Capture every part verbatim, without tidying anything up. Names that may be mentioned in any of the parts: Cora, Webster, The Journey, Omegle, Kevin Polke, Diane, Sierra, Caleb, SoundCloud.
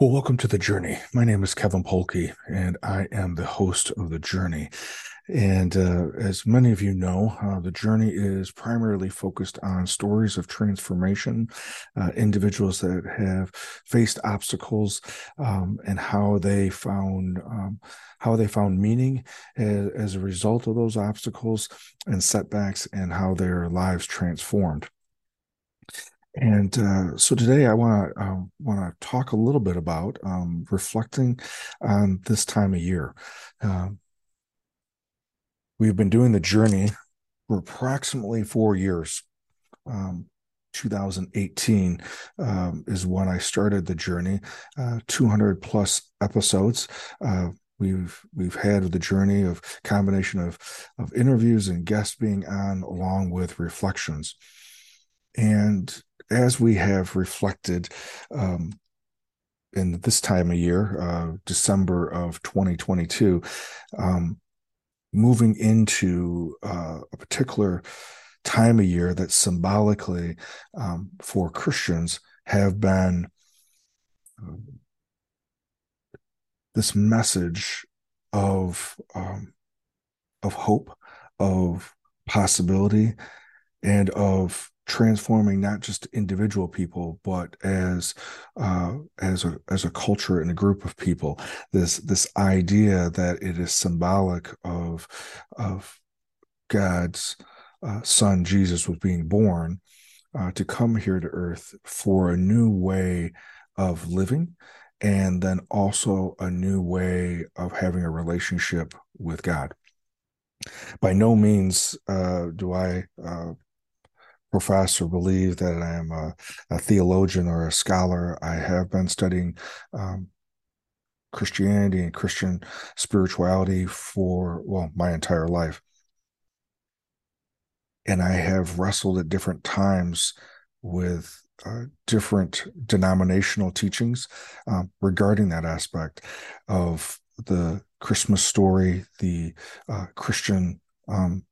Well, welcome to The Journey. My name is Kevin Polke, and I am the host of The Journey. And uh, as many of you know, uh, The Journey is primarily focused on stories of transformation, uh, individuals that have faced obstacles, um, and how they found um, how they found meaning as, as a result of those obstacles and setbacks, and how their lives transformed. And uh, so today I want to uh, want to talk a little bit about um, reflecting on this time of year. Uh, we've been doing The Journey for approximately four years. Um, two thousand eighteen um, is when I started The Journey, uh, two hundred plus episodes. Uh, We've we've had the journey of combination of, of interviews and guests being on, along with reflections. And as we have reflected um, in this time of year, uh, December of twenty twenty-two, um, moving into uh, a particular time of year that symbolically um, for Christians have been uh, this message of um, of hope, of possibility, and of transforming not just individual people, but as uh, as a as a culture and a group of people. This this idea that it is symbolic of of God's uh, Son Jesus was being born uh, to come here to earth for a new way of living. And then also a new way of having a relationship with God. By no means uh, do I uh, profess or believe that I am a, a theologian or a scholar. I have been studying um, Christianity and Christian spirituality for, well, my entire life. And I have wrestled at different times with Uh, different denominational teachings uh, regarding that aspect of the Christmas story, the uh, Christian um,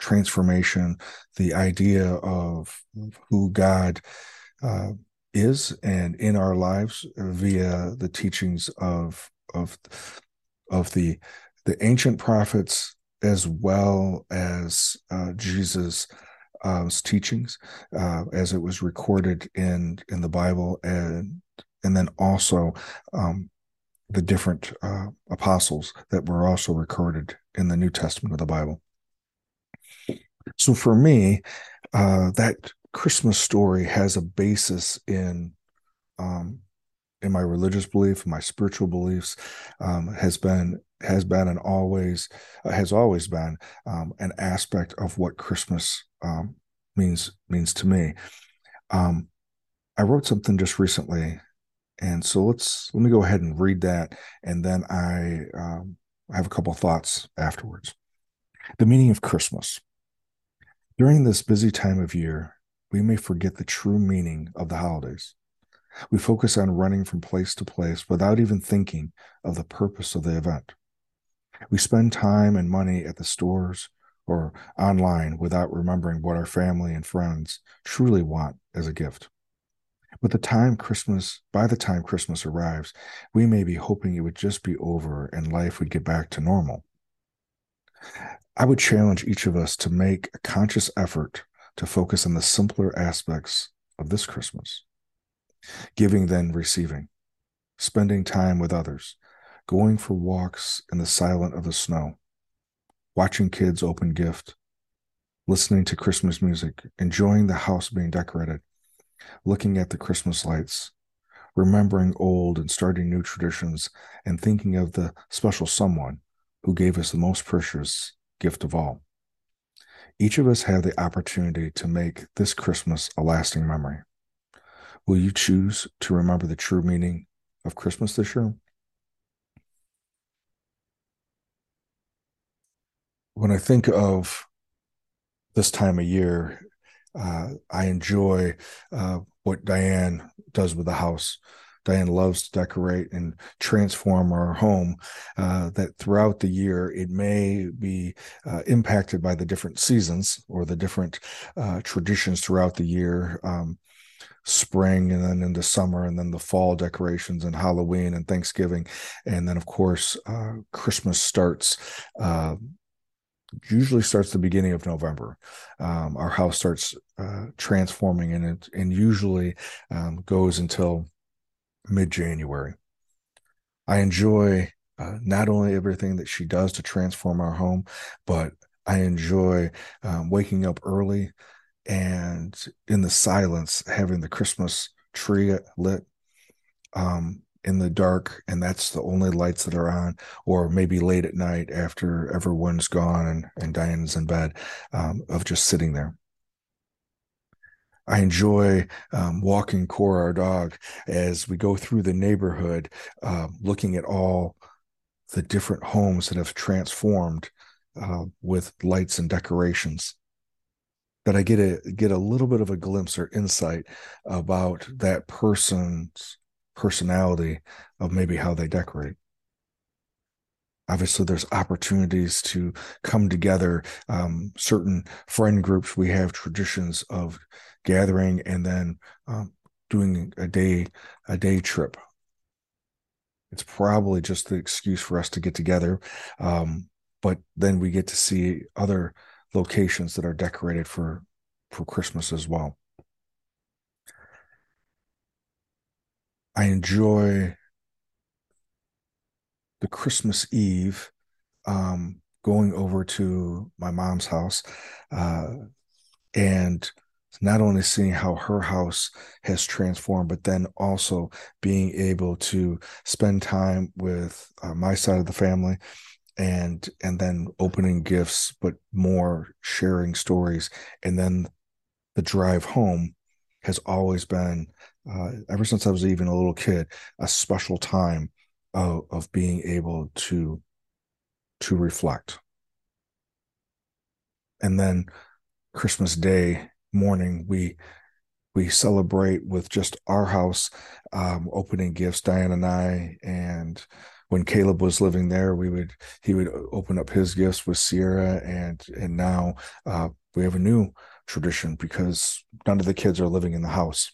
transformation, the idea of who God uh, is and in our lives via the teachings of of of the the ancient prophets, as well as uh, Jesus' Uh, teachings uh, as it was recorded in in the Bible, and and then also um, the different uh, apostles that were also recorded in the New Testament of the Bible. So for me, uh, that Christmas story has a basis in um, in my religious belief, my spiritual beliefs, um, has been has been and always uh, has always been um, an aspect of what Christmas Um, means means to me. Um, I wrote something just recently, and so let's let me go ahead and read that, and then I um, I have a couple thoughts afterwards. The meaning of Christmas. During this busy time of year, we may forget the true meaning of the holidays. We focus on running from place to place without even thinking of the purpose of the event. We spend time and money at the stores or online without remembering what our family and friends truly want as a gift. But the time Christmas, by the time Christmas arrives, we may be hoping it would just be over and life would get back to normal. I would challenge each of us to make a conscious effort to focus on the simpler aspects of this Christmas. Giving, then receiving. Spending time with others. Going for walks in the silence of the snow. Watching kids open gift, listening to Christmas music, enjoying the house being decorated, looking at the Christmas lights, remembering old and starting new traditions, and thinking of the special someone who gave us the most precious gift of all. Each of us have the opportunity to make this Christmas a lasting memory. Will you choose to remember the true meaning of Christmas this year? When I think of this time of year, uh, I enjoy uh, what Diane does with the house. Diane loves to decorate and transform our home, uh, that throughout the year, it may be uh, impacted by the different seasons or the different uh, traditions throughout the year. Um, spring and then into summer, and then the fall decorations and Halloween and Thanksgiving. And then, of course, uh, Christmas starts uh, usually starts the beginning of November. Um, our house starts uh, transforming, and it and usually um, goes until mid-January. I enjoy uh, not only everything that she does to transform our home, but I enjoy um, waking up early and in the silence, having the Christmas tree lit um, in the dark. And that's the only lights that are on, or maybe late at night after everyone's gone and, and Diane's in bed, um, of just sitting there. I enjoy um, walking Cora, our dog, as we go through the neighborhood, uh, looking at all the different homes that have transformed uh, with lights and decorations. That I get a get a little bit of a glimpse or insight about that person's personality of maybe how they decorate. Obviously, there's opportunities to come together. Um, certain friend groups, we have traditions of gathering and then um, doing a day a day trip. It's probably just the excuse for us to get together, um, but then we get to see other locations that are decorated for, for Christmas as well. I enjoy the Christmas Eve, um, going over to my mom's house, uh, and not only seeing how her house has transformed, but then also being able to spend time with uh, my side of the family, and and then opening gifts, but more sharing stories. And then the drive home has always been, uh, ever since I was even a little kid, a special time of, of being able to, to reflect. And then Christmas Day morning, we we celebrate with just our house, um, opening gifts, Diane and I, and when Caleb was living there, we would he would open up his gifts with Sierra, and and now uh, we have a new tradition because none of the kids are living in the house.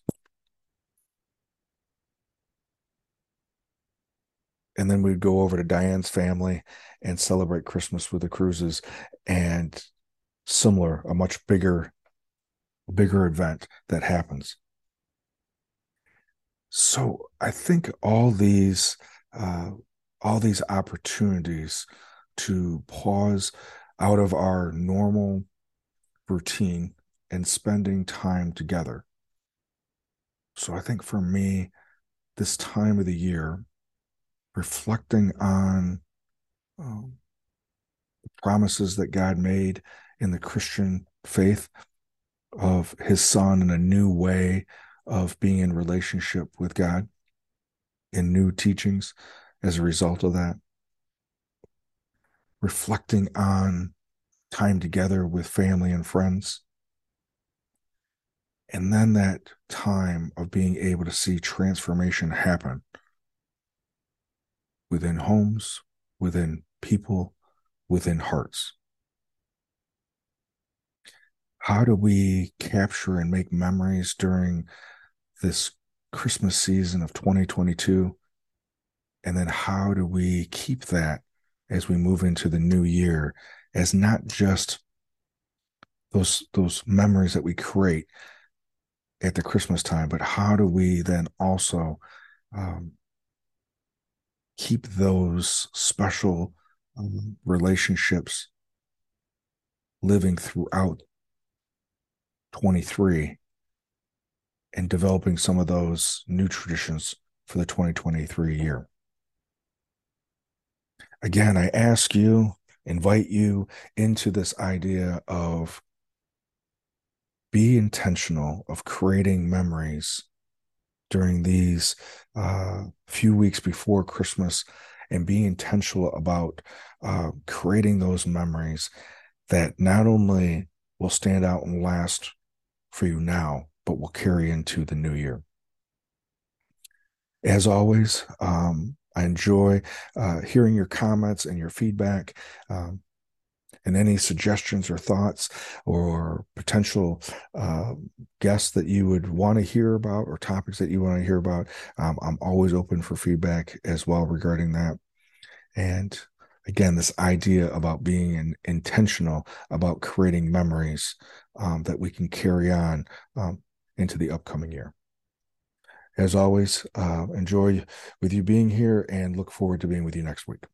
And then we'd go over to Diane's family and celebrate Christmas with the Cruises, and similar, a much bigger, bigger event that happens. So I think all these. Uh, all these opportunities to pause out of our normal routine and spending time together. So I think for me, this time of the year, reflecting on um, the promises that God made in the Christian faith of his son and a new way of being in relationship with God and new teachings as a result of that. Reflecting on time together with family and friends. And then that time of being able to see transformation happen within homes, within people, within hearts. How do we capture and make memories during this Christmas season of twenty twenty-two? And then how do we keep that as we move into the new year, as not just those those memories that we create at the Christmas time, but how do we then also um, keep those special um, relationships living throughout twenty-three and developing some of those new traditions for the twenty twenty-three year. Again, I ask you, invite you into this idea of be intentional of creating memories during these uh, few weeks before Christmas, and be intentional about uh, creating those memories that not only will stand out and last for you now, but will carry into the new year. As always, um, I enjoy uh, hearing your comments and your feedback. Um, and any suggestions or thoughts or potential uh, guests that you would want to hear about or topics that you want to hear about. Um, I'm always open for feedback as well regarding that. And again, this idea about being intentional about creating memories um, that we can carry on um, into the upcoming year. As always, uh, enjoy with you being here and look forward to being with you next week.